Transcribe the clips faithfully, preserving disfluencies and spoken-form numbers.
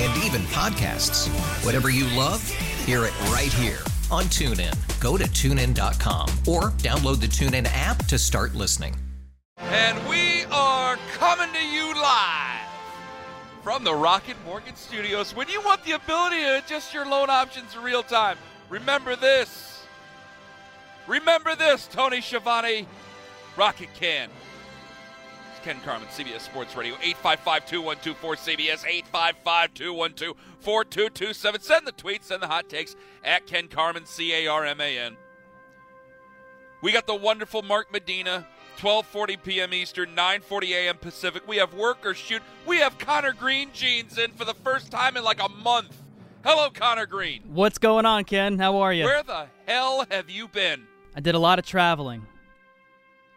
And even podcasts. Whatever you love, hear it right here on TuneIn. Go to tune in dot com or download the TuneIn app to start listening. And we are coming to you live from the Rocket Mortgage Studios. When you want the ability to adjust your loan options in real time, remember this. Remember this, Tony Schiavone, Rocket Can. Ken Carman, C B S Sports Radio, eight five five, two one two four, C B S, eight five five, two one two, four two two seven. Send the tweets, send the hot takes, at Ken Carman, C A R M A N. We got the wonderful Mark Medina, twelve forty p.m. Eastern, nine forty a.m. Pacific. We have Work or Shoot. We have Connor Green jeans in for the first time in like a month. Hello, Connor Green. What's going on, Ken? How are you? Where the hell have you been? I did a lot of traveling.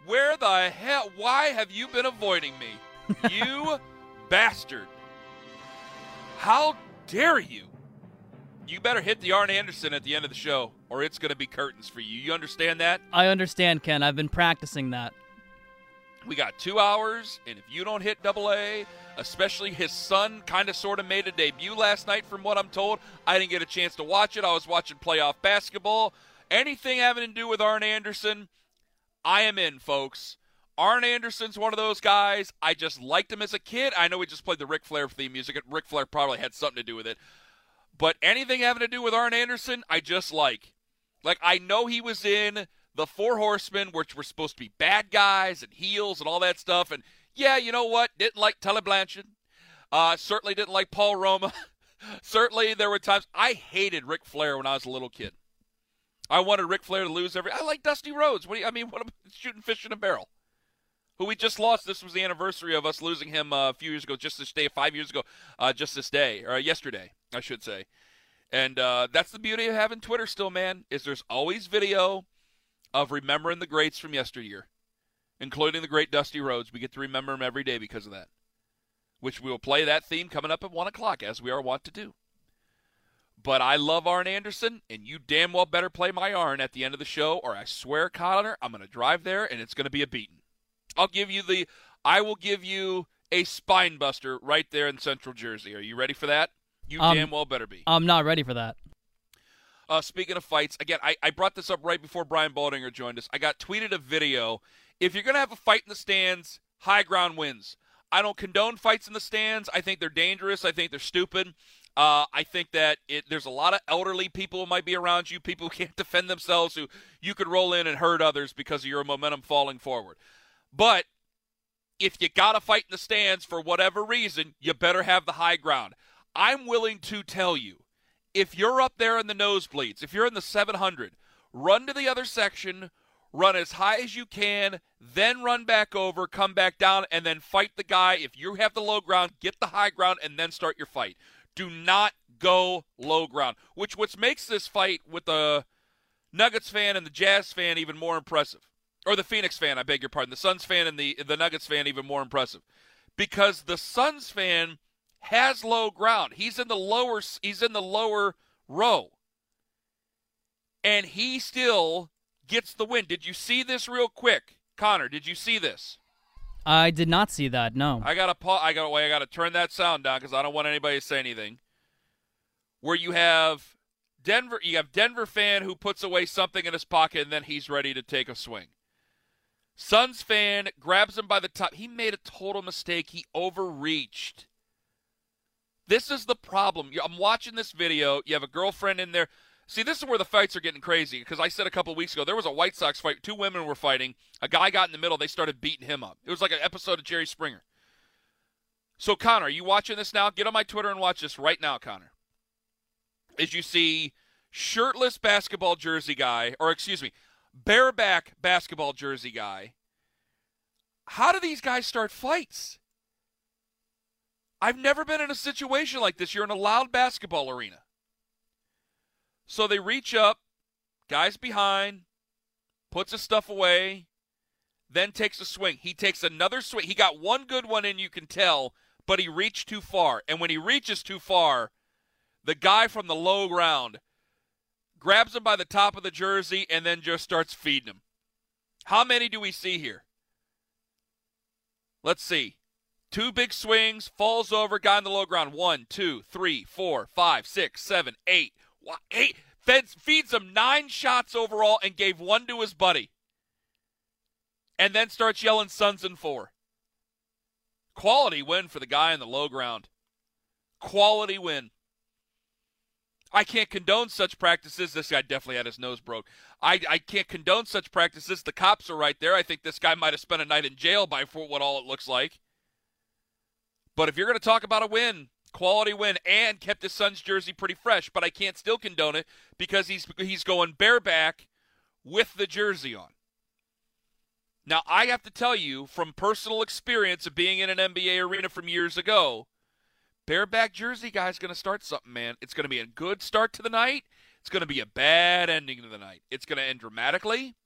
Where the hell, why have you been avoiding me? You bastard. How dare you? You better hit the Arn Anderson at the end of the show, or it's going to be curtains for you. You understand that? I understand, Ken. I've been practicing that. We got two hours, and if you don't hit double A, especially his son kind of sort of made a debut last night from what I'm told. I didn't get a chance to watch it. I was watching playoff basketball. Anything having to do with Arn Anderson, I am in, folks. Arn Anderson's one of those guys. I just liked him as a kid. I know we just played the Ric Flair theme music. Ric Flair probably had something to do with it. But anything having to do with Arn Anderson, I just like. Like, I know he was in the Four Horsemen, which were supposed to be bad guys and heels and all that stuff. And, yeah, you know what? Didn't like Tully Blanchard. Uh, certainly didn't like Paul Roma. Certainly there were times I hated Ric Flair when I was a little kid. I wanted Ric Flair to lose every – I like Dusty Rhodes. What do you, I mean, what about shooting fish in a barrel? Who we just lost. This was the anniversary of us losing him uh, a few years ago, just this day, five years ago, uh, just this day, or yesterday, I should say. And uh, that's the beauty of having Twitter still, man, is there's always video of remembering the greats from yesteryear, including the great Dusty Rhodes. We get to remember him every day because of that, which we will play that theme coming up at one o'clock, as we are wont to do. But I love Arn Anderson, and you damn well better play my Arn at the end of the show, or I swear, Connor, I'm going to drive there, and it's going to be a beating. I'll give you the – I will give you a spine buster right there in Central Jersey. Are you ready for that? You um, damn well better be. I'm not ready for that. Uh, speaking of fights, again, I, I brought this up right before Brian Baldinger joined us. I got tweeted a video. If you're going to have a fight in the stands, high ground wins. I don't condone fights in the stands. I think they're dangerous. I think they're stupid. Uh, I think that it, there's a lot of elderly people who might be around you, people who can't defend themselves, who you could roll in and hurt others because of your momentum falling forward. But if you got to fight in the stands for whatever reason, you better have the high ground. I'm willing to tell you, if you're up there in the nosebleeds, if you're in the seven hundred, run to the other section, run as high as you can, then run back over, come back down, and then fight the guy. If you have the low ground, get the high ground, and then start your fight. Do not go low ground, which what makes this fight with the Nuggets fan and the Jazz fan even more impressive. Or the Phoenix fan, I beg your pardon. The Suns fan and the, the Nuggets fan even more impressive. Because the Suns fan has low ground. He's in the lower he's in the lower row. And he still gets the win. Did you see this real quick? Connor, did you see this? I did not see that, no. I got to pa- I got well, I got to turn that sound down because I don't want anybody to say anything. Where you have Denver, you have Denver fan who puts away something in his pocket and then he's ready to take a swing. Suns fan grabs him by the top. He made a total mistake. He overreached. This is the problem. I'm watching this video. You have a girlfriend in there. See, this is where the fights are getting crazy, because I said a couple weeks ago, there was a White Sox fight. Two women were fighting. A guy got in the middle. They started beating him up. It was like an episode of Jerry Springer. So, Connor, are you watching this now? Get on my Twitter and watch this right now, Connor. As you see, shirtless basketball jersey guy, or excuse me, bareback basketball jersey guy. How do these guys start fights? I've never been in a situation like this. You're in a loud basketball arena. So they reach up, guy's behind, puts his stuff away, then takes a swing. He takes another swing. He got one good one in, you can tell, but he reached too far. And when he reaches too far, the guy from the low ground grabs him by the top of the jersey and then just starts feeding him. How many do we see here? Let's see. Two big swings, falls over, guy on the low ground. One, two, three, four, five, six, seven, eight. Eight. Feds, feeds him nine shots overall and gave one to his buddy. And then starts yelling sons and four. Quality win for the guy on the low ground. Quality win. I can't condone such practices. This guy definitely had his nose broke. I, I can't condone such practices. The cops are right there. I think this guy might have spent a night in jail by for what all it looks like. But if you're going to talk about a win, quality win, and kept his son's jersey pretty fresh, but I can't still condone it because he's he's going bareback with the jersey on. Now, I have to tell you from personal experience of being in an N B A arena from years ago, bareback jersey guy's going to start something, man. It's going to be a good start to the night. It's going to be a bad ending to the night. It's going to end dramatically.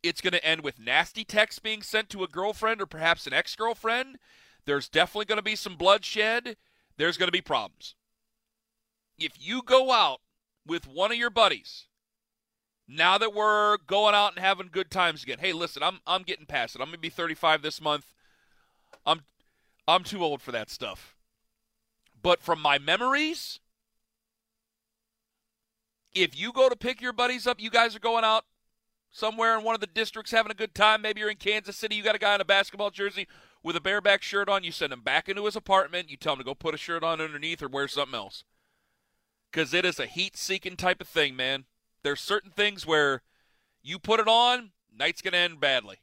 It's going to end with nasty texts being sent to a girlfriend or perhaps an ex-girlfriend. There's definitely going to be some bloodshed. There's going to be problems. If you go out with one of your buddies, now that we're going out and having good times again, hey, listen, I'm I'm getting past it. I'm going to be thirty-five this month. I'm I'm too old for that stuff. But from my memories, if you go to pick your buddies up, you guys are going out somewhere in one of the districts having a good time. Maybe you're in Kansas City. You got a guy in a basketball jersey with a bareback shirt on, you send him back into his apartment. You tell him to go put a shirt on underneath or wear something else. Because it is a heat-seeking type of thing, man. There's certain things where you put it on, night's going to end badly.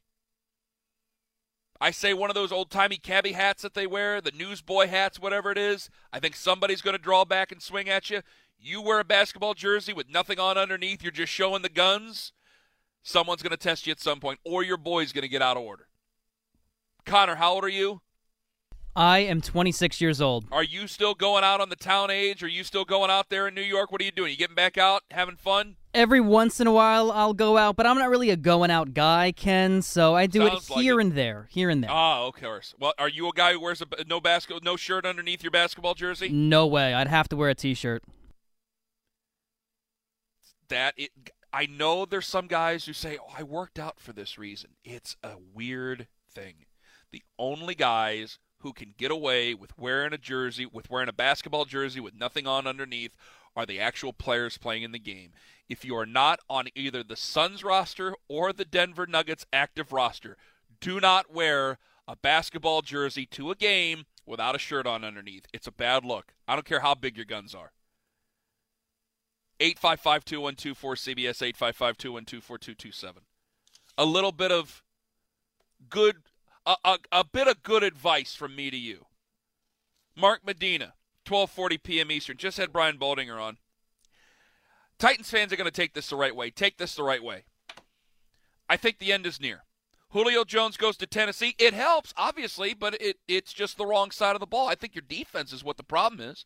I say one of those old-timey cabbie hats that they wear, the newsboy hats, whatever it is, I think somebody's going to draw back and swing at you. You wear a basketball jersey with nothing on underneath, you're just showing the guns, someone's going to test you at some point, or your boy's going to get out of order. Connor, how old are you? I am twenty-six years old. Are you still going out on the town age? Are you still going out there in New York? What are you doing? You getting back out, having fun? Every once in a while I'll go out, but I'm not really a going out guy, Ken, so I do Sounds it here like it. and there, here and there. Oh, of course. Well, are you a guy who wears a, no basket, no shirt underneath your basketball jersey? No way. I'd have to wear a T-shirt. That it, I know there's some guys who say, oh, I worked out for this reason. It's a weird thing. The only guys who can get away with wearing a jersey, with wearing a basketball jersey with nothing on underneath are the actual players playing in the game. If you are not on either the Suns roster or the Denver Nuggets active roster, do not wear a basketball jersey to a game without a shirt on underneath. It's a bad look. I don't care how big your guns are. eight five five, two one two four, C B S, eight five five, two one two, four two two seven. A little bit of good A, a, a bit of good advice from me to you. Mark Medina, twelve forty p.m. Eastern. Just had Brian Baldinger on. Titans fans are going to take this the right way. Take this the right way. I think the end is near. Julio Jones goes to Tennessee. It helps, obviously, but it, it's just the wrong side of the ball. I think your defense is what the problem is.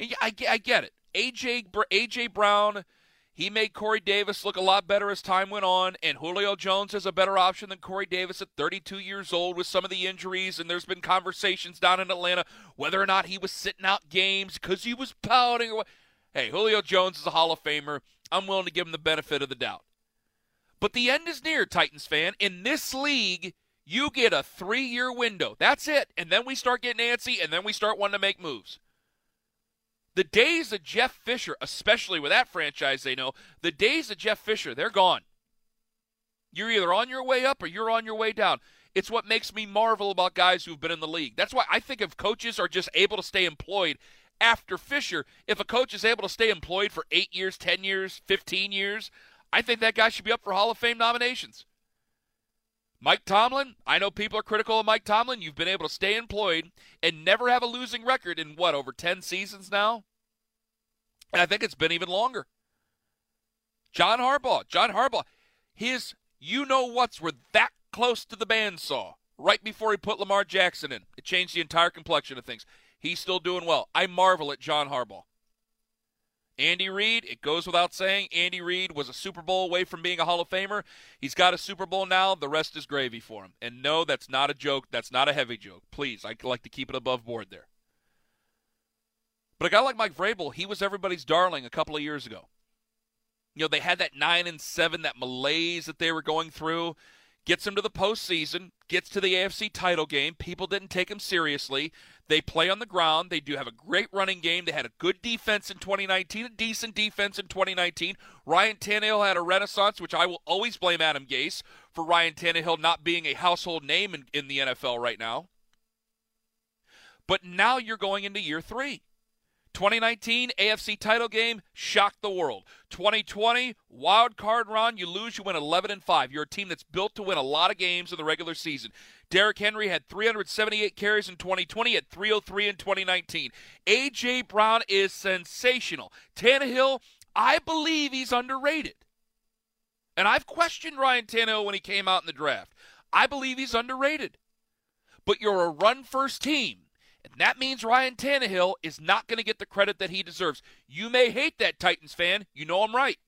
And I, I get it. A J Brown, he made Corey Davis look a lot better as time went on, and Julio Jones is a better option than Corey Davis at thirty-two years old with some of the injuries, and there's been conversations down in Atlanta whether or not he was sitting out games because he was pouting or what. Hey, Julio Jones is a Hall of Famer. I'm willing to give him the benefit of the doubt. But the end is near, Titans fan. In this league, you get a three-year window. That's it. And then we start getting antsy, and then we start wanting to make moves. The days of Jeff Fisher, especially with that franchise they know, the days of Jeff Fisher, they're gone. You're either on your way up or you're on your way down. It's what makes me marvel about guys who've been in the league. That's why I think if coaches are just able to stay employed, after Fisher. If a coach is able to stay employed for eight years, ten years, fifteen years, I think that guy should be up for Hall of Fame nominations. Mike Tomlin, I know people are critical of Mike Tomlin. You've been able to stay employed and never have a losing record in, what, over ten seasons now? And I think it's been even longer. John Harbaugh, John Harbaugh, his you-know-whats were that close to the bandsaw right before he put Lamar Jackson in. It changed the entire complexion of things. He's still doing well. I marvel at John Harbaugh. Andy Reid, it goes without saying, Andy Reid was a Super Bowl away from being a Hall of Famer. He's got a Super Bowl now. The rest is gravy for him. And no, that's not a joke. That's not a heavy joke. Please, I like to keep it above board there. But a guy like Mike Vrabel, he was everybody's darling a couple of years ago. You know, they had that nine and seven, that malaise that they were going through. Gets him to the postseason, gets to the A F C title game. People didn't take him seriously. They play on the ground. They do have a great running game. They had a good defense in twenty nineteen, a decent defense in twenty nineteen. Ryan Tannehill had a renaissance, which I will always blame Adam Gase for Ryan Tannehill not being a household name in, in the N F L right now. But now you're going into year three. twenty nineteen, A F C title game, shocked the world. twenty twenty, wild card round, you lose, you win eleven and five. You're a team that's built to win a lot of games in the regular season. Derrick Henry had three hundred seventy-eight carries in twenty twenty, at three oh three in twenty nineteen. A J. Brown is sensational. Tannehill, I believe he's underrated. And I've questioned Ryan Tannehill when he came out in the draft. I believe he's underrated. But you're a run-first team. And that means Ryan Tannehill is not going to get the credit that he deserves. You may hate that, Titans fan. You know I'm right.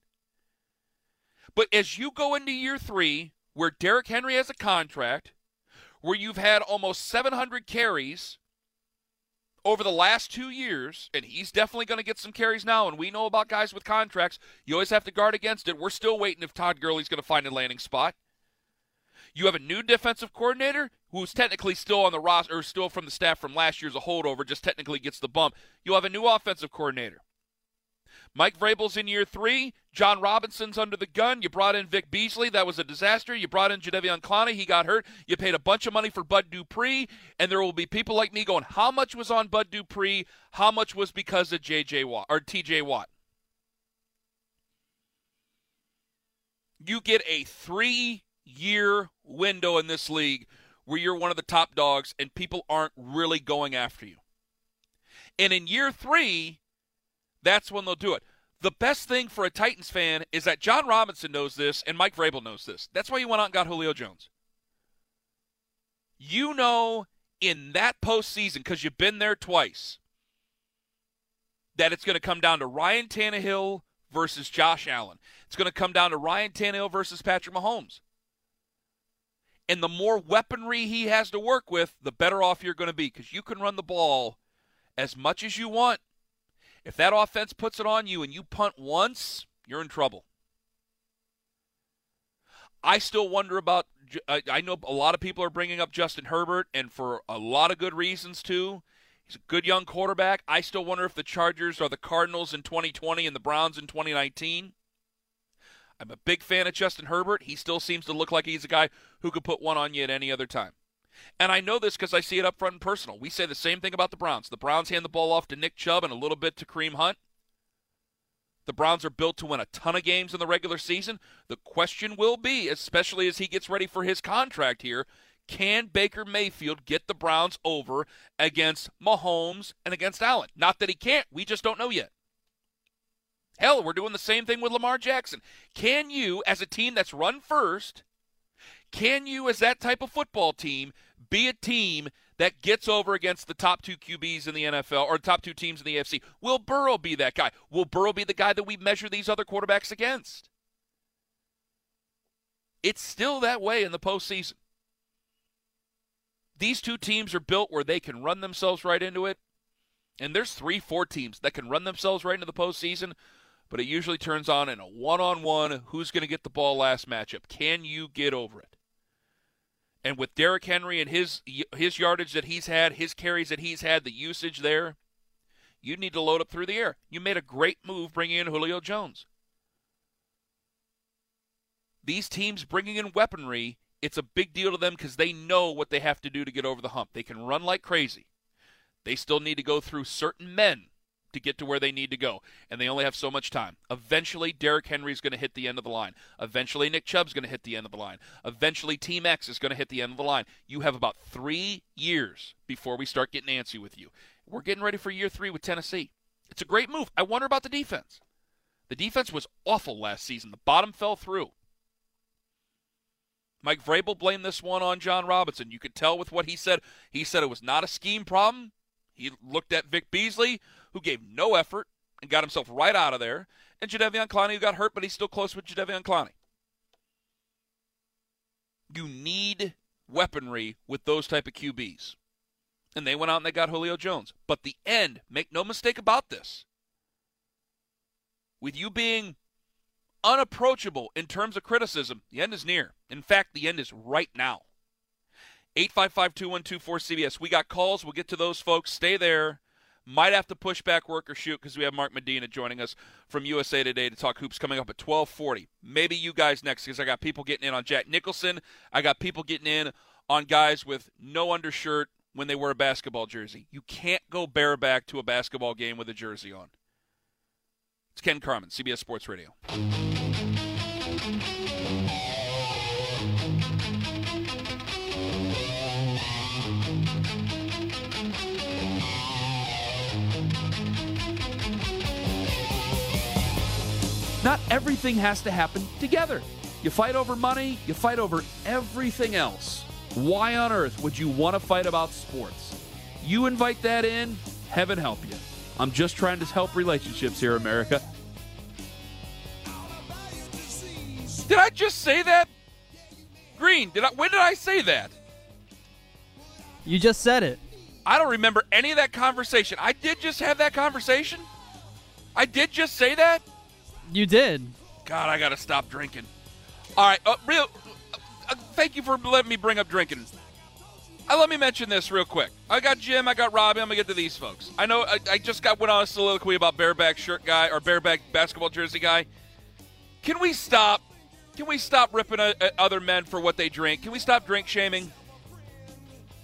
But as you go into year three, where Derrick Henry has a contract, where you've had almost seven hundred carries over the last two years, and he's definitely going to get some carries now, and we know about guys with contracts. You always have to guard against it. We're still waiting if Todd Gurley's going to find a landing spot. You have a new defensive coordinator who's technically still on the roster, or still from the staff from last year's a holdover, just technically gets the bump. You'll have a new offensive coordinator. Mike Vrabel's in year three. John Robinson's under the gun. You brought in Vic Beasley. That was a disaster. You brought in Jadeveon Clowney. He got hurt. You paid a bunch of money for Bud Dupree, and there will be people like me going, how much was on Bud Dupree? How much was because of J J Watt or T J Watt? You get a three year window in this league where you're one of the top dogs and people aren't really going after you. And in year three, that's when they'll do it. The best thing for a Titans fan is that John Robinson knows this and Mike Vrabel knows this. That's why you went out and got Julio Jones. You know in that postseason, because you've been there twice, that it's going to come down to Ryan Tannehill versus Josh Allen. It's going to come down to Ryan Tannehill versus Patrick Mahomes. And the more weaponry he has to work with, the better off you're going to be, because you can run the ball as much as you want. If that offense puts it on you and you punt once, you're in trouble. I still wonder about, I know a lot of people are bringing up Justin Herbert, and for a lot of good reasons too. He's a good young quarterback. I still wonder if the Chargers are the Cardinals in twenty twenty and the Browns in twenty nineteen. I'm a big fan of Justin Herbert. He still seems to look like he's a guy who could put one on you at any other time. And I know this because I see it up front and personal. We say the same thing about the Browns. The Browns hand the ball off to Nick Chubb and a little bit to Kareem Hunt. The Browns are built to win a ton of games in the regular season. The question will be, especially as he gets ready for his contract here, can Baker Mayfield get the Browns over against Mahomes and against Allen? Not that he can't. We just don't know yet. Hell, we're doing the same thing with Lamar Jackson. Can you, as a team that's run first, can you, as that type of football team, be a team that gets over against the top two Q Bs in the N F L or top two teams in the A F C? Will Burrow be that guy? Will Burrow be the guy that we measure these other quarterbacks against? It's still that way in the postseason. These two teams are built where they can run themselves right into it, and there's three, four teams that can run themselves right into the postseason. But it usually turns on in a one-on-one, who's going to get the ball last matchup. Can you get over it? And with Derrick Henry and his his yardage that he's had, his carries that he's had, the usage there, you need to load up through the air. You made a great move bringing in Julio Jones. These teams bringing in weaponry, it's a big deal to them because they know what they have to do to get over the hump. They can run like crazy. They still need to go through certain men to get to where they need to go, and they only have so much time. Eventually, Derrick Henry's going to hit the end of the line. Eventually, Nick Chubb's going to hit the end of the line. Eventually, Team X is going to hit the end of the line. You have about three years before we start getting antsy with you. We're getting ready for year three with Tennessee. It's a great move. I wonder about the defense. The defense was awful last season. The bottom fell through. Mike Vrabel blamed this one on John Robinson. You could tell with what he said. He said it was not a scheme problem. He looked at Vic Beasley, who gave no effort and got himself right out of there, and Jadeveon Clowney, who got hurt, but he's still close with Jadeveon Clowney. You need weaponry with those type of Q Bs. And they went out and they got Julio Jones. But the end, make no mistake about this, with you being unapproachable in terms of criticism, the end is near. In fact, the end is right now. eight five five, two one two four, C B S. We got calls. We'll get to those folks. Stay there. Might have to push back, work, or shoot because we have Mark Medina joining us from U S A Today to talk hoops coming up at twelve forty. Maybe you guys next because I got people getting in on Jack Nicholson. I got people getting in on guys with no undershirt when they wear a basketball jersey. You can't go bareback to a basketball game with a jersey on. It's Ken Carman, C B S Sports Radio. Not everything has to happen together. You fight over money, you fight over everything else. Why on earth would you want to fight about sports? You invite that in, heaven help you. I'm just trying to help relationships here, America. Did I just say that? Green, did I? When did I say that? You just said it. I don't remember any of that conversation. I did just have that conversation? I did just say that? You did. God, I got to stop drinking. All right. Uh, real. Uh, thank you for letting me bring up drinking. Uh, let me mention this real quick. I got Jim. I got Robbie. I'm going to get to these folks. I know I, I just got went on a soliloquy about bareback shirt guy or bareback basketball jersey guy. Can we stop? Can we stop ripping a, a, other men for what they drink? Can we stop drink shaming?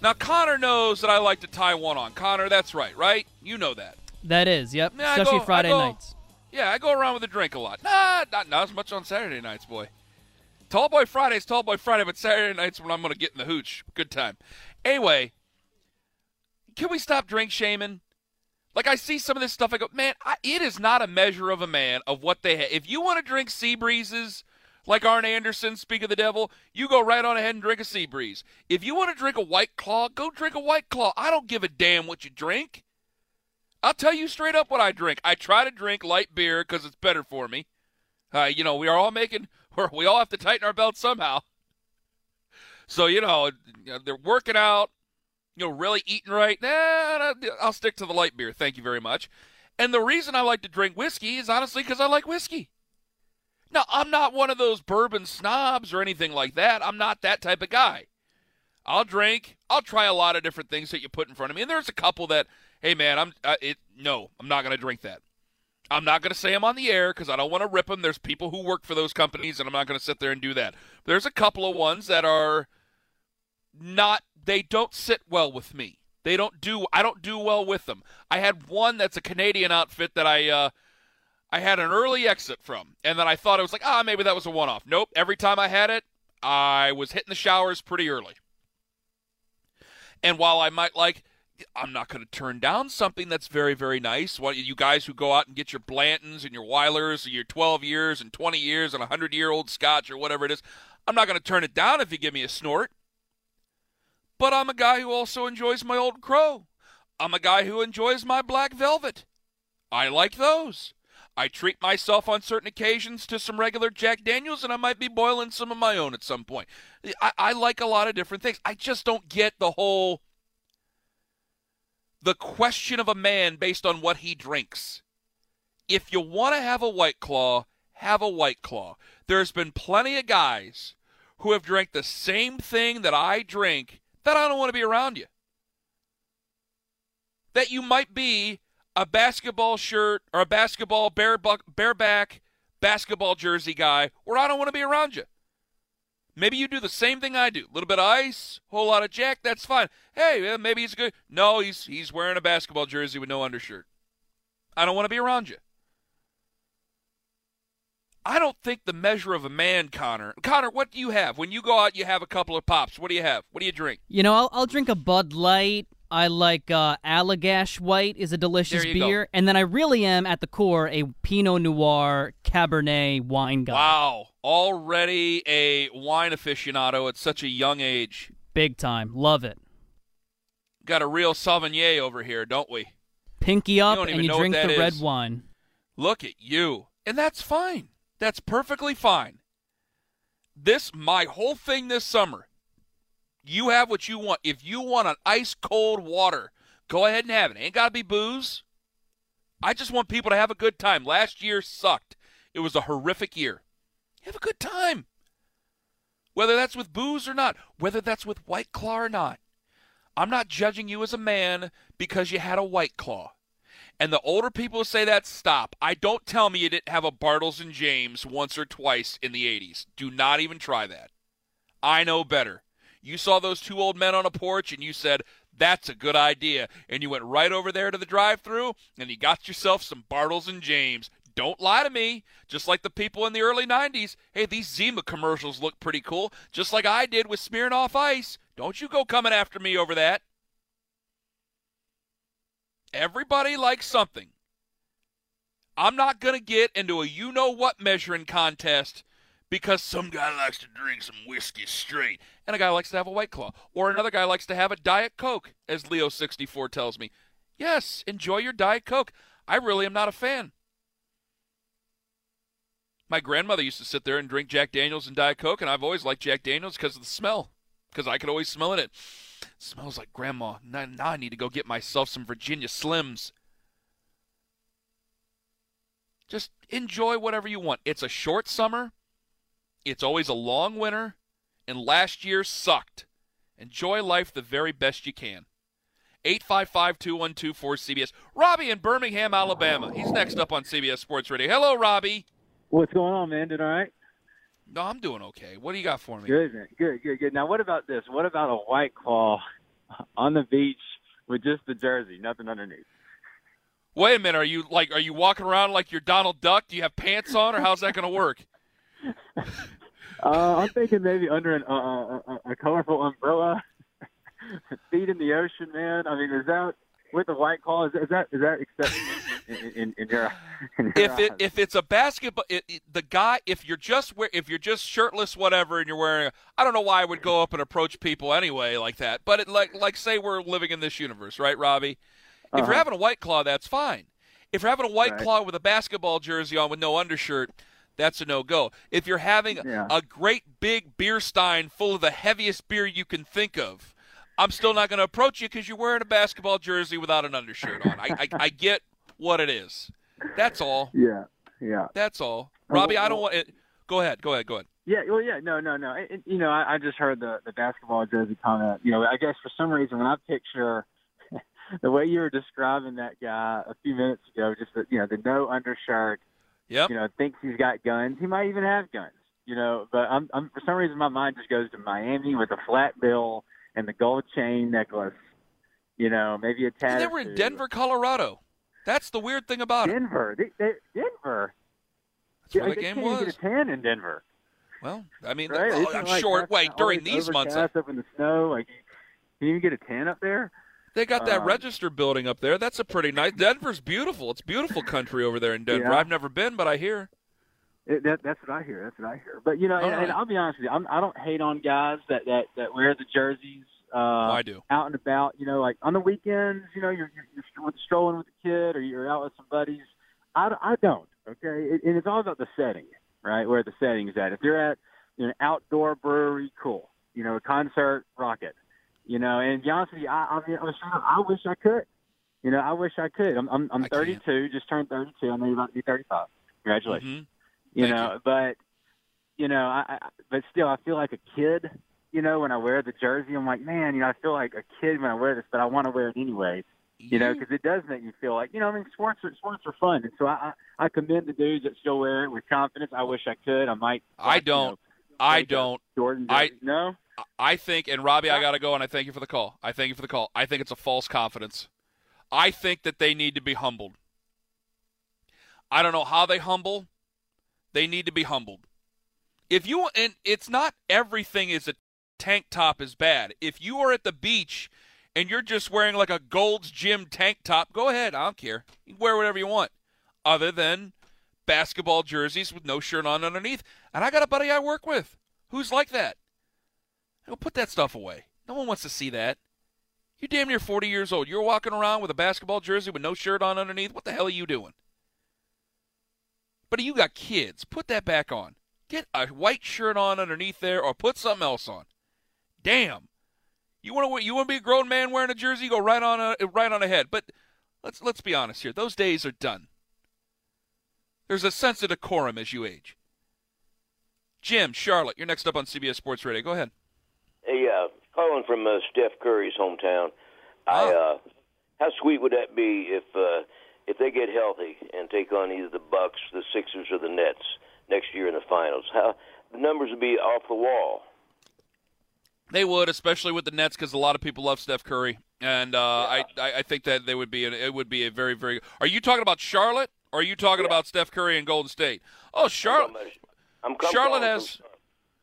Now, Connor knows that I like to tie one on. Connor, that's right, right? You know that. That is, yep. Yeah, especially go, Friday nights. Yeah, I go around with a drink a lot. Nah, not, not as much on Saturday nights, boy. Tall Boy Friday's Tall Boy Friday, but Saturday night's when I'm going to get in the hooch. Good time. Anyway, can we stop drink shaming? Like, I see some of this stuff. I go, man, I, it is not a measure of a man of what they have. If you want to drink sea breezes, like Arn Anderson, speak of the devil, you go right on ahead and drink a sea breeze. If you want to drink a White Claw, go drink a White Claw. I don't give a damn what you drink. I'll tell you straight up what I drink. I try to drink light beer because it's better for me. Uh, you know, we are all making, we all have to tighten our belts somehow. So, you know, they're working out, you know, really eating right. Nah, I'll stick to the light beer. Thank you very much. And the reason I like to drink whiskey is honestly because I like whiskey. Now, I'm not one of those bourbon snobs or anything like that. I'm not that type of guy. I'll drink. I'll try a lot of different things that you put in front of me. And there's a couple that, hey, man, I'm uh, it. No, I'm not going to drink that. I'm not going to say them on the air because I don't want to rip them. There's people who work for those companies, and I'm not going to sit there and do that. There's a couple of ones that are not – they don't sit well with me. They don't do – I don't do well with them. I had one that's a Canadian outfit that I uh, I had an early exit from, and then I thought it was like, ah, maybe that was a one-off. Nope, every time I had it, I was hitting the showers pretty early. And while I might like – I'm not going to turn down something that's very, very nice. What, you guys who go out and get your Blantons and your Weilers, your twelve years and twenty years and hundred-year-old Scotch or whatever it is, I'm not going to turn it down if you give me a snort. But I'm a guy who also enjoys my Old Crow. I'm a guy who enjoys my Black Velvet. I like those. I treat myself on certain occasions to some regular Jack Daniels, and I might be boiling some of my own at some point. I, I like a lot of different things. I just don't get the whole... the question of a man based on what he drinks. If you want to have a White Claw, have a White Claw. There's been plenty of guys who have drank the same thing that I drink that I don't want to be around you. That you might be a basketball shirt or a basketball bareback, bareback basketball jersey guy where I don't want to be around you. Maybe you do the same thing I do. A little bit of ice, whole lot of Jack, that's fine. Hey, maybe he's good. No, he's he's wearing a basketball jersey with no undershirt. I don't want to be around you. I don't think the measure of a man, Connor. Connor, what do you have? When you go out, you have a couple of pops. What do you have? What do you drink? You know, I'll, I'll drink a Bud Light. I like uh, Allagash White is a delicious beer. Go. And then I really am, at the core, a Pinot Noir Cabernet wine guy. Wow. Already a wine aficionado at such a young age. Big time. Love it. Got a real sommelier over here, don't we? Pinky up, you and you drink the is. red wine. Look at you. And that's fine. That's perfectly fine. This, my whole thing this summer, you have what you want. If you want an ice-cold water, go ahead and have it. Ain't got to be booze. I just want people to have a good time. Last year sucked. It was a horrific year. Have a good time. Whether that's with booze or not, whether that's with White Claw or not, I'm not judging you as a man because you had a White Claw. And the older people say that, stop. I don't tell me you didn't have a Bartles and James once or twice in the eighties. Do not even try that. I know better. You saw those two old men on a porch and you said, that's a good idea. And you went right over there to the drive-thru and you got yourself some Bartles and James. Don't lie to me. Just like the people in the early nineties, hey, these Zima commercials look pretty cool. Just like I did with Smirnoff Ice. Don't you go coming after me over that. Everybody likes something. I'm not going to get into a you-know-what measuring contest because some guy likes to drink some whiskey straight and a guy likes to have a White Claw or another guy likes to have a Diet Coke, as Leo sixty-four tells me. Yes, enjoy your Diet Coke. I really am not a fan. My grandmother used to sit there and drink Jack Daniels and Diet Coke, and I've always liked Jack Daniels because of the smell, because I could always smell it. It smells like Grandma. Now, now I need to go get myself some Virginia Slims. Just enjoy whatever you want. It's a short summer. It's always a long winter. And last year sucked. Enjoy life the very best you can. eight five five, two one two, four C B S. Robbie in Birmingham, Alabama. He's next up on C B S Sports Radio. Hello, Robbie. What's going on, man? Doing all right? No, I'm doing okay. What do you got for me? Good, man. Good, good, good. Now, what about this? What about a White Claw on the beach with just the jersey, nothing underneath? Wait a minute. Are you like, are you walking around like you're Donald Duck? Do you have pants on, or how's that going to work? uh, I'm thinking maybe under an, uh, a, a colorful umbrella, feet in the ocean, man. I mean, is that with a White Claw? Is, is that is that acceptable? In, in, in your, in your if it eyes. if it's a basketball, it, it, the guy if you're just wear if you're just shirtless, whatever, and you're wearing, a, I don't know why I would go up and approach people anyway like that. But it, like like say we're living in this universe, right, Robbie? Uh-huh. If you're having a White Claw, that's fine. If you're having a White right. Claw with a basketball jersey on with no undershirt, that's a no go. If you're having yeah. a great big beer stein full of the heaviest beer you can think of, I'm still not going to approach you because you're wearing a basketball jersey without an undershirt on. I, I, I get. What it is. That's all. Yeah, yeah. That's all. Robbie, I don't want it. Go ahead, go ahead, go ahead. Yeah, well, yeah, no, no, no. It, it, you know, I, I just heard the, the basketball jersey comment. You know, I guess for some reason when I picture the way you were describing that guy a few minutes ago, just, the, you know, the no undershirt, yep. you know, thinks he's got guns. He might even have guns, you know. But I'm, I'm for some reason my mind just goes to Miami with a flat bill and the gold chain necklace, you know, maybe a tattoo. And they were in Denver, Colorado. That's the weird thing about Denver. it. They, they, Denver. That's where yeah, the game was. They can't even get a tan in Denver. Well, I mean, right? oh, I'm like sure. Wait, during these months. Up in the snow. Like, can you even get a tan up there? They got that um, register building up there. That's a pretty nice. Denver's beautiful. It's beautiful country over there in Denver. Yeah. I've never been, but I hear. It, that, that's what I hear. That's what I hear. But, you know, and, right. and I'll be honest with you. I'm, I don't hate on guys that, that, that wear the jerseys. Uh, oh, I do. Out and about, you know, like on the weekends, you know, you're, you're, you're strolling with a kid or you're out with some buddies. I, I don't, okay? It, and it's all about the setting, right, where the setting's at. If you're at an outdoor brewery, cool. You know, a concert, rock it. You know, and to be honest with you, I, I, mean, I, was trying, I wish I could. You know, I wish I could. I'm I'm, I'm thirty-two, can't. Just turned thirty-two. I know you're about to be thirty-five. Congratulations. Mm-hmm. You Thank know, you. But, you know, I, I but still, I feel like a kid. You know, when I wear the jersey, I'm like, man, you know, I feel like a kid when I wear this, but I want to wear it anyway, you yeah. know, because it does make you feel like, you know, I mean, sports are, sports are fun. And so I, I, I commend the dudes that still wear it with confidence. I wish I could. I might. I like, don't. You know, I don't. Jordan I, no? I think, and Robbie, I got to go, and I thank you for the call. I thank you for the call. I think it's a false confidence. I think that they need to be humbled. I don't know how they humble. They need to be humbled. If you and it's not everything is a tank top is bad. If you are at the beach and you're just wearing like a Gold's Gym tank top, go ahead. I don't care. You can wear whatever you want, other than basketball jerseys with no shirt on underneath. And I got a buddy I work with who's like that. Go put that stuff away. No one wants to see that. You're damn near forty years old. You're walking around with a basketball jersey with no shirt on underneath. What the hell are you doing? Buddy, you got kids. Put that back on. Get a white shirt on underneath there, or put something else on. Damn, you want to you want to be a grown man wearing a jersey? Go right on a, right on ahead. But let's let's be honest here. Those days are done. There's a sense of decorum as you age. Jim, Charlotte, you're next up on C B S Sports Radio. Go ahead. Hey, uh, calling from uh, Steph Curry's hometown. I, uh, how sweet would that be if uh, if they get healthy and take on either the Bucks, the Sixers, or the Nets next year in the finals? How the numbers would be off the wall. They would, especially with the Nets, because a lot of people love Steph Curry, and uh, yeah. I I think that they would be an, it would be a very very. Are you talking about Charlotte? Or are you talking yeah. about Steph Curry and Golden State? Oh, Charlotte. I'm Charlotte has. From,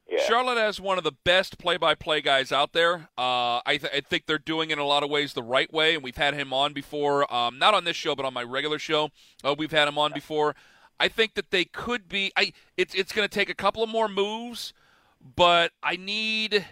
yeah. Charlotte has one of the best play-by-play guys out there. Uh, I, th- I think they're doing it in a lot of ways the right way, and we've had him on before. Um, not on this show, but on my regular show, uh, we've had him on yeah. before. I think that they could be. I it's it's going to take a couple of more moves, but I need.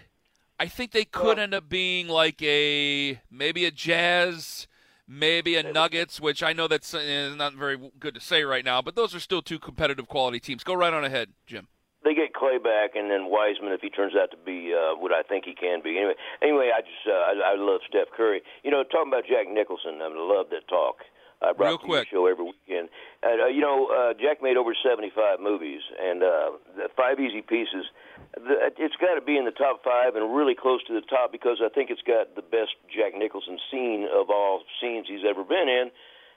I think they could well, end up being like a maybe a Jazz, maybe a Nuggets, which I know that's not very good to say right now, but those are still two competitive quality teams. Go right on ahead, Jim. They get Clay back, and then Wiseman, if he turns out to be uh, what I think he can be. Anyway, anyway, I just uh, I, I love Steph Curry. You know, talking about Jack Nicholson, I love that talk. I brought Real to quick. The show every weekend. And, uh, you know, uh, Jack made over seventy-five movies, and uh, the Five Easy Pieces, the, it's got to be in the top five and really close to the top because I think it's got the best Jack Nicholson scene of all scenes he's ever been in,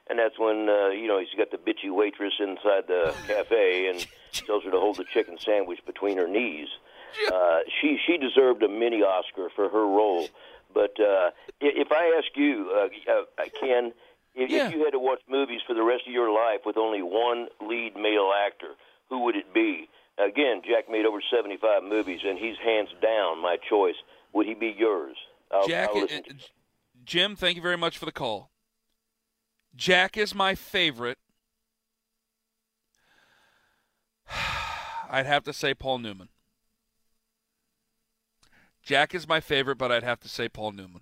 and that's when, uh, you know, he's got the bitchy waitress inside the cafe and tells her to hold the chicken sandwich between her knees. Uh, she, she deserved a mini-Oscar for her role, but uh, if I ask you, uh, Ken, If, yeah. if you had to watch movies for the rest of your life with only one lead male actor, who would it be? Again, Jack made over seventy-five movies, and he's hands down my choice. Would he be yours? I'll, Jack, I'll listen to you. Jim, thank you very much for the call. Jack is my favorite. I'd have to say Paul Newman. Jack is my favorite, but I'd have to say Paul Newman,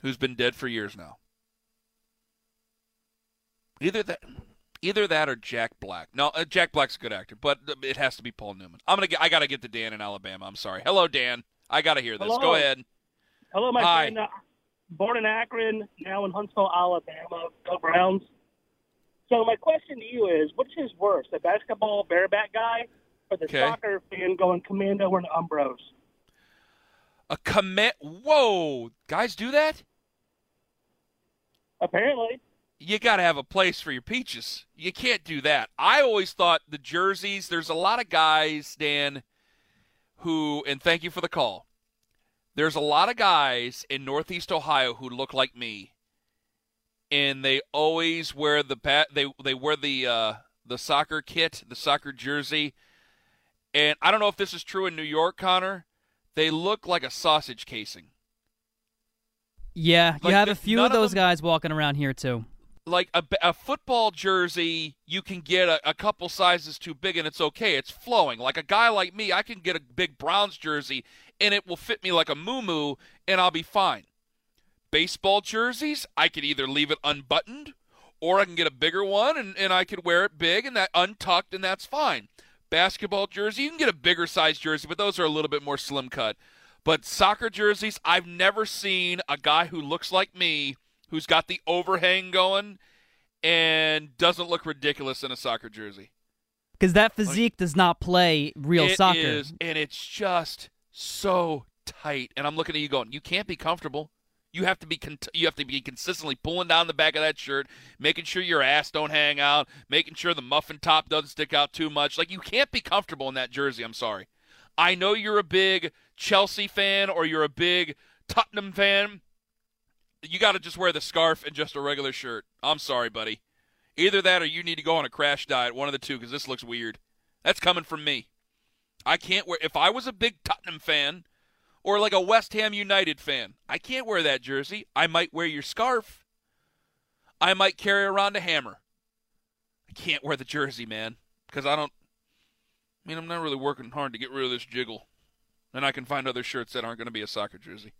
who's been dead for years now. Either that, either that, or Jack Black. No, uh, Jack Black's a good actor, but it has to be Paul Newman. I'm gonna. Get, I gotta get to Dan in Alabama. I'm sorry. Hello, Dan. I gotta hear this. Hello. Go ahead. Hello, my Hi. friend. Uh, born in Akron, now in Huntsville, Alabama. Go Browns. So my question to you is: which is worse, the basketball bareback guy, or the okay. soccer fan going commando or an Umbros? A command. Whoa, guys, do that? Apparently. You got to have a place for your peaches. You can't do that. I always thought the jerseys, there's a lot of guys, Dan, who, and thank you for the call, there's a lot of guys in Northeast Ohio who look like me, and they always wear the bat, they they wear the uh, the soccer kit, the soccer jersey, and I don't know if this is true in New York, Connor, they look like a sausage casing. Yeah, like you have a few of those of them- guys walking around here, too. Like a, a football jersey, you can get a, a couple sizes too big, and it's okay. It's flowing. Like a guy like me, I can get a big Browns jersey, and it will fit me like a moo-moo, and I'll be fine. Baseball jerseys, I could either leave it unbuttoned, or I can get a bigger one, and, and I could wear it big and that untucked, and that's fine. Basketball jersey, you can get a bigger size jersey, but those are a little bit more slim cut. But soccer jerseys, I've never seen a guy who looks like me who's got the overhang going and doesn't look ridiculous in a soccer jersey. Because that physique like, does not play real it soccer. It is, and it's just so tight. And I'm looking at you going, you can't be comfortable. You have to be con- you have to be consistently pulling down the back of that shirt, making sure your ass don't hang out, making sure the muffin top doesn't stick out too much. Like, you can't be comfortable in that jersey, I'm sorry. I know you're a big Chelsea fan or you're a big Tottenham fan. You got to just wear the scarf and just a regular shirt. I'm sorry, buddy. Either that or you need to go on a crash diet, one of the two, because this looks weird. That's coming from me. I can't wear – if I was a big Tottenham fan or like a West Ham United fan, I can't wear that jersey. I might wear your scarf. I might carry around a hammer. I can't wear the jersey, man, because I don't – I mean, I'm not really working hard to get rid of this jiggle. And I can find other shirts that aren't going to be a soccer jersey.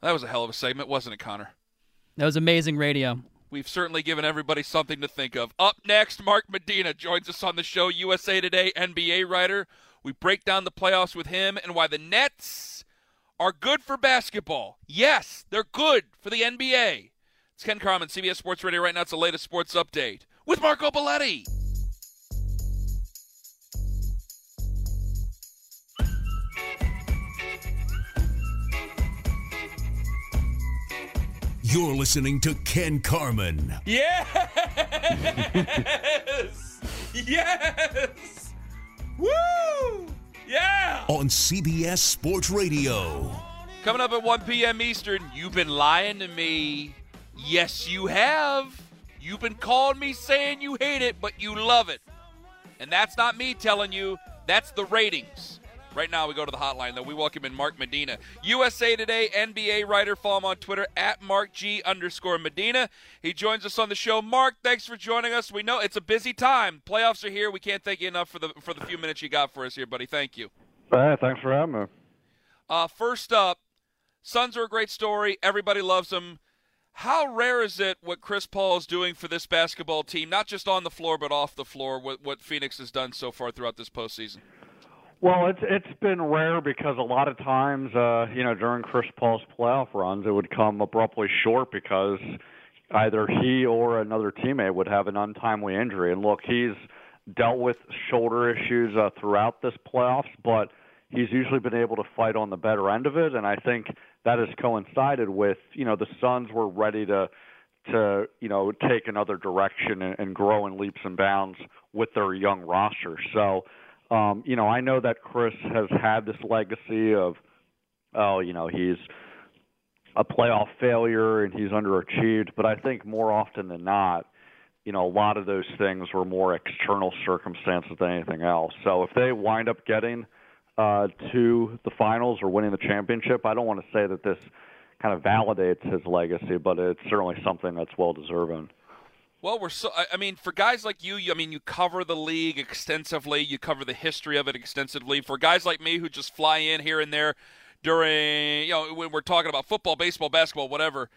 That was a hell of a segment, wasn't it, Connor? That was amazing radio. We've certainly given everybody something to think of. Up next, Mark Medina joins us on the show, U S A Today N B A writer. We break down the playoffs with him and why the Nets are good for basketball. Yes, they're good for the N B A. It's Ken Carman, C B S Sports Radio. Right now, it's the latest sports update with Marco Belletti. You're listening to Ken Carman. Yes! Yes! Woo! Yeah! On C B S Sports Radio. Coming up at one p.m. Eastern, you've been lying to me. Yes, you have. You've been calling me saying you hate it, but you love it. And that's not me telling you. That's the ratings. Right now, we go to the hotline, though. We welcome in Mark Medina, U S A Today N B A writer. Follow him on Twitter, at MarkG underscore Medina. He joins us on the show. Mark, thanks for joining us. We know it's a busy time. Playoffs are here. We can't thank you enough for the for the few minutes you got for us here, buddy. Thank you. Hey, thanks for having me. Uh, first up, Suns are a great story. Everybody loves them. How rare is it what Chris Paul is doing for this basketball team, not just on the floor but off the floor, what, what Phoenix has done so far throughout this postseason? Well, it's it's been rare because a lot of times, uh, you know, during Chris Paul's playoff runs, it would come abruptly short because either he or another teammate would have an untimely injury. And look, he's dealt with shoulder issues uh, throughout this playoffs, but he's usually been able to fight on the better end of it. And I think that has coincided with, you know, the Suns were ready to to you know take another direction and, and grow in leaps and bounds with their young roster. So. Um, you know, I know that Chris has had this legacy of, oh, you know, he's a playoff failure and he's underachieved. But I think more often than not, you know, a lot of those things were more external circumstances than anything else. So if they wind up getting uh, to the finals or winning the championship, I don't want to say that this kind of validates his legacy, but it's certainly something that's well-deserving. Well, we're so. I mean, for guys like you, you, I mean, you cover the league extensively. You cover the history of it extensively. For guys like me who just fly in here and there during, you know, when we're talking about football, baseball, basketball, whatever.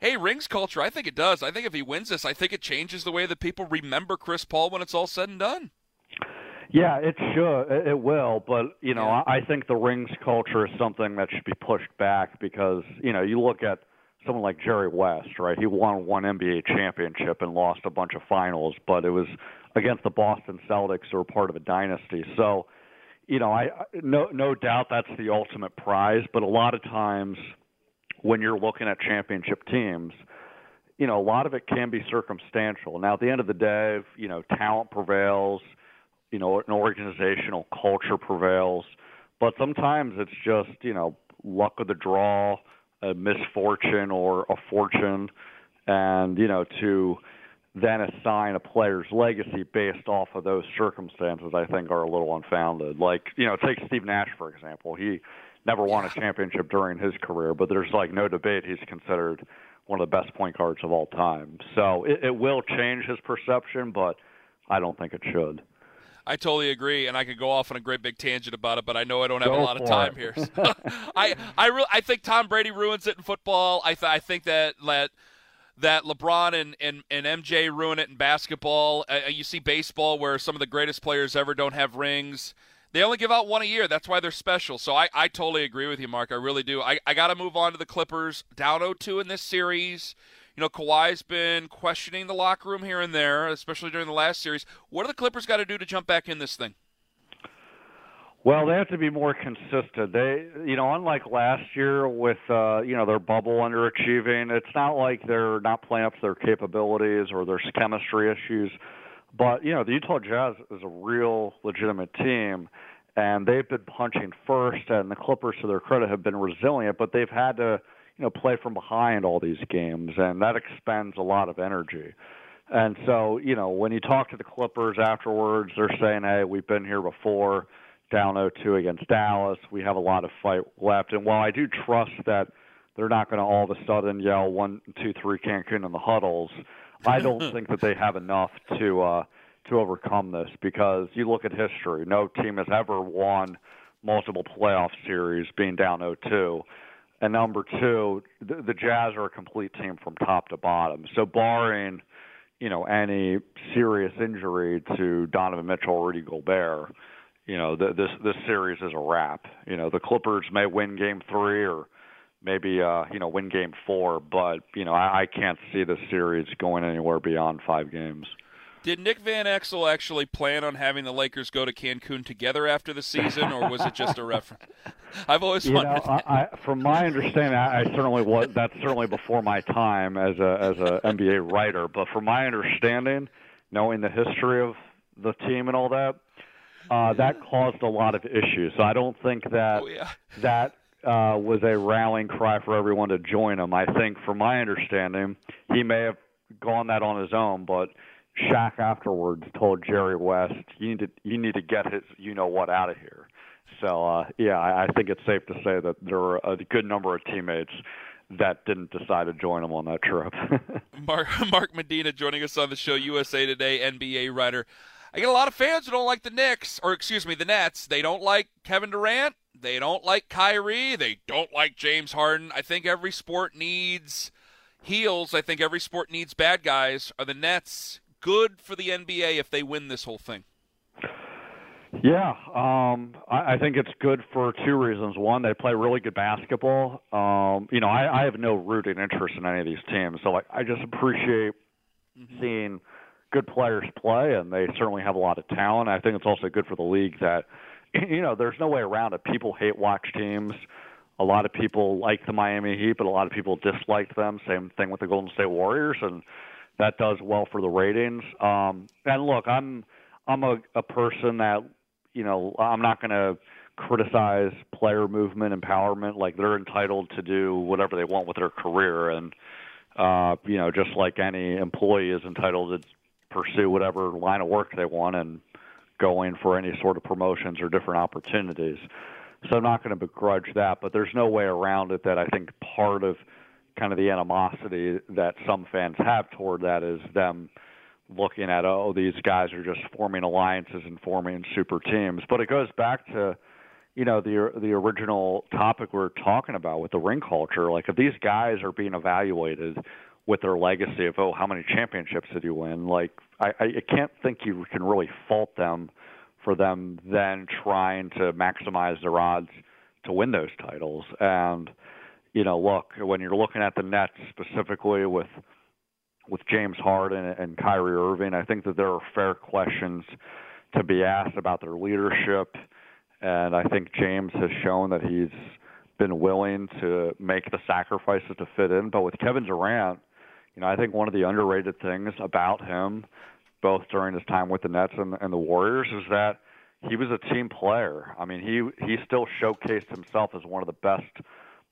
Hey, rings culture, I think it does. I think if he wins this, I think it changes the way that people remember Chris Paul when it's all said and done. Yeah, it should. It will. But, you know, yeah. I think the rings culture is something that should be pushed back because, you know, you look at someone like Jerry West, right? He won one N B A championship and lost a bunch of finals, but it was against the Boston Celtics, who were part of a dynasty. So, you know, I no no doubt that's the ultimate prize, but a lot of times when you're looking at championship teams, you know, a lot of it can be circumstantial. Now, at the end of the day, you know, talent prevails, you know, an organizational culture prevails, but sometimes it's just, you know, luck of the draw, a misfortune or a fortune, and, you know, to then assign a player's legacy based off of those circumstances, I think are a little unfounded. Like, you know, take Steve Nash, for example. He never won a championship during his career, but there's, like, no debate he's considered one of the best point guards of all time. So it, it will change his perception, but I don't think it should. I totally agree, and I could go off on a great big tangent about it, but I know I don't have go a lot of time it. here. So, I I re- I think Tom Brady ruins it in football. I th- I think that that, that LeBron and, and, and M J ruin it in basketball. Uh, you see baseball where some of the greatest players ever don't have rings. They only give out one a year. That's why they're special. So I, I totally agree with you, Mark. I really do. I, I got to move on to the Clippers. Down oh two in this series. You know, Kawhi's been questioning the locker room here and there, especially during the last series. What do the Clippers got to do to jump back in this thing? Well, they have to be more consistent. They, you know, unlike last year with, uh, you know, their bubble underachieving, it's not like they're not playing up to their capabilities or their chemistry issues. But, you know, the Utah Jazz is a real legitimate team, and they've been punching first, and the Clippers, to their credit, have been resilient, but they've had to, you know, play from behind all these games, and that expends a lot of energy. And so, you know, when you talk to the Clippers afterwards, they're saying, hey, we've been here before, down oh two against Dallas. We have a lot of fight left. And while I do trust that they're not going to all of a sudden yell one, two, three Cancun in the huddles, I don't think that they have enough to uh, to overcome this, because you look at history. No team has ever won multiple playoff series being down oh two. And number two, the, the Jazz are a complete team from top to bottom. So barring, you know, any serious injury to Donovan Mitchell or Rudy Gobert, you know, the, this this series is a wrap. You know, the Clippers may win Game Three or maybe uh, you know win Game Four, but you know, I, I can't see this series going anywhere beyond five games. Did Nick Van Exel actually plan on having the Lakers go to Cancun together after the season, or was it just a reference? I've always you wondered. Know, I, I, from my understanding, I, I certainly was. That's certainly before my time as a as a N B A writer. But from my understanding, knowing the history of the team and all that, Uh, that caused a lot of issues. So I don't think that oh, yeah. that uh, was a rallying cry for everyone to join him. I think, from my understanding, he may have gone that on his own, but Shaq afterwards told Jerry West, you need to, you need to get his you-know-what out of here. So, uh, yeah, I, I think it's safe to say that there were a good number of teammates that didn't decide to join him on that trip. Mark, Mark Medina joining us on the show, U S A Today N B A writer. I get a lot of fans who don't like the Knicks, or excuse me, the Nets. They don't like Kevin Durant. They don't like Kyrie. They don't like James Harden. I think every sport needs heels. I think every sport needs bad guys. Are the Nets good for the N B A if they win this whole thing? Yeah, um, I, I think it's good for two reasons. One, they play really good basketball. Um, you know, I, I have no rooted interest in any of these teams, so like, I just appreciate mm-hmm. seeing – good players play, and they certainly have a lot of talent. I think it's also good for the league that, you know, there's no way around it. People hate watch teams. A lot of people like the Miami Heat, but a lot of people dislike them. Same thing with the Golden State Warriors, and that does well for the ratings. Um, and look, I'm I'm a, a person that, you know, I'm not going to criticize player movement, empowerment. Like, they're entitled to do whatever they want with their career, and uh, you know, just like any employee is entitled to pursue whatever line of work they want and go in for any sort of promotions or different opportunities. So I'm not going to begrudge that, but there's no way around it that I think part of kind of the animosity that some fans have toward that is them looking at, oh, these guys are just forming alliances and forming super teams. But it goes back to, you know, the the original topic we were talking about with the ring culture. Like, if these guys are being evaluated with their legacy of, oh, how many championships did you win? Like, I, I can't think you can really fault them for them then trying to maximize their odds to win those titles. And, you know, look, when you're looking at the Nets specifically with with James Harden and Kyrie Irving, I think that there are fair questions to be asked about their leadership. And I think James has shown that he's been willing to make the sacrifices to fit in. But with Kevin Durant, you know, I think one of the underrated things about him, both during his time with the Nets and, and the Warriors, is that he was a team player. I mean, he, he still showcased himself as one of the best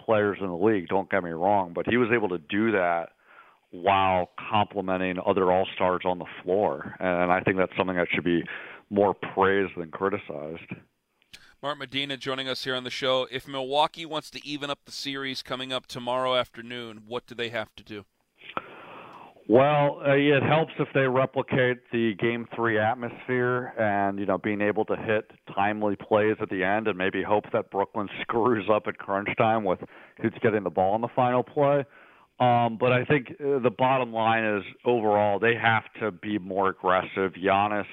players in the league, don't get me wrong, but he was able to do that while complimenting other all-stars on the floor. And I think that's something that should be more praised than criticized. Mark Medina joining us here on the show. If Milwaukee wants to even up the series coming up tomorrow afternoon, what do they have to do? Well, uh, it helps if they replicate the Game three atmosphere and, you know, being able to hit timely plays at the end and maybe hope that Brooklyn screws up at crunch time with who's getting the ball in the final play. Um, but I think the bottom line is overall they have to be more aggressive. Giannis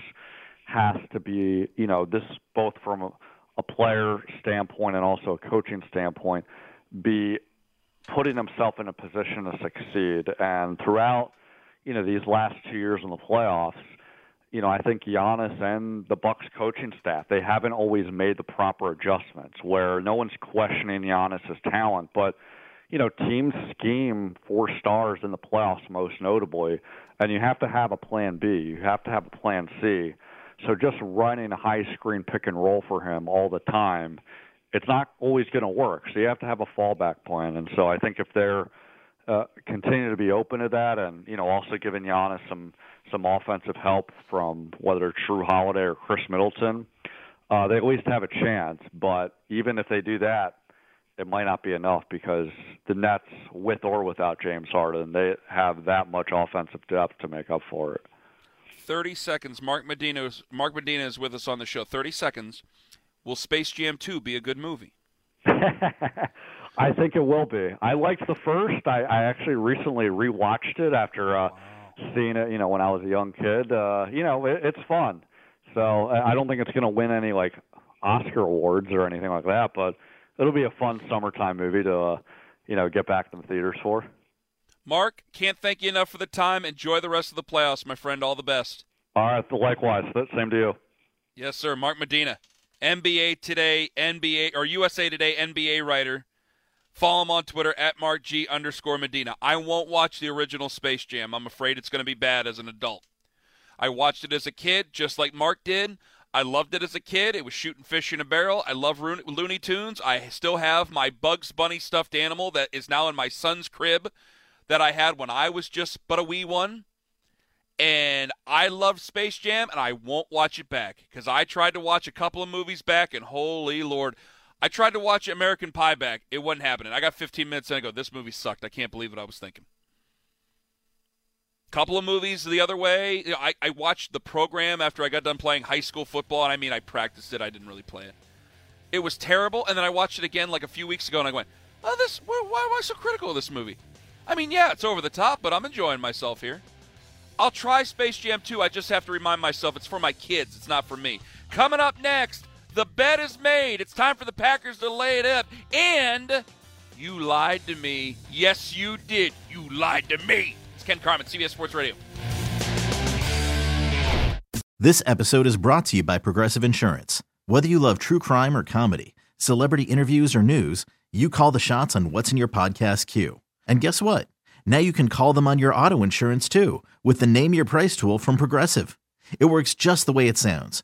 has to be, you know, this both from a, a player standpoint and also a coaching standpoint, be putting himself in a position to succeed. And throughout, you know, these last two years in the playoffs, you know, I think Giannis and the Bucks coaching staff, they haven't always made the proper adjustments where no one's questioning Giannis's talent, but, you know, teams scheme for stars in the playoffs most notably, and you have to have a plan B. You have to have a plan C. So just running a high screen pick and roll for him all the time, it's not always going to work. So you have to have a fallback plan. And so I think if they're uh, continue to be open to that, and, you know, also giving Giannis some some offensive help from whether True Holiday or Chris Middleton, uh, they at least have a chance. But even if they do that, it might not be enough, because the Nets, with or without James Harden, they have that much offensive depth to make up for it. Thirty seconds. Mark Medina. Mark Medina is with us on the show. Thirty seconds. Will Space Jam two be a good movie? I think it will be. I liked the first. I, I actually recently rewatched it after uh, seeing it, you know, when I was a young kid. Uh, you know, it, it's fun. So I don't think it's going to win any like Oscar awards or anything like that, but it'll be a fun summertime movie to, uh, you know, get back to the theaters for. Mark, can't thank you enough for the time. Enjoy the rest of the playoffs, my friend. All the best. All right, likewise. Same to you. Yes, sir. Mark Medina, N B A Today, N B A or U S A Today N B A writer. Follow him on Twitter at Mark G underscore Medina. I won't watch the original Space Jam. I'm afraid it's going to be bad as an adult. I watched it as a kid, just like Mark did. I loved it as a kid. It was shooting fish in a barrel. I love Roon- Looney Tunes. I still have my Bugs Bunny stuffed animal that is now in my son's crib that I had when I was just but a wee one. And I love Space Jam, and I won't watch it back, because I tried to watch a couple of movies back, and holy Lord. I tried to watch American Pie back. It wasn't happening. I got fifteen minutes in and I go, this movie sucked. I can't believe what I was thinking. Couple of movies the other way. You know, I, I watched The Program after I got done playing high school football, and I mean, I practiced it. I didn't really play it. It was terrible, and then I watched it again like a few weeks ago, and I went, oh, this, why, why am I so critical of this movie? I mean, yeah, it's over the top, but I'm enjoying myself here. I'll try Space Jam two. I just have to remind myself it's for my kids. It's not for me. Coming up next, the bet is made. It's time for the Packers to lay it up. And you lied to me. Yes, you did. You lied to me. It's Ken Carman, C B S Sports Radio. This episode is brought to you by Progressive Insurance. Whether you love true crime or comedy, celebrity interviews or news, you call the shots on what's in your podcast queue. And guess what? Now you can call them on your auto insurance, too, with the Name Your Price tool from Progressive. It works just the way it sounds.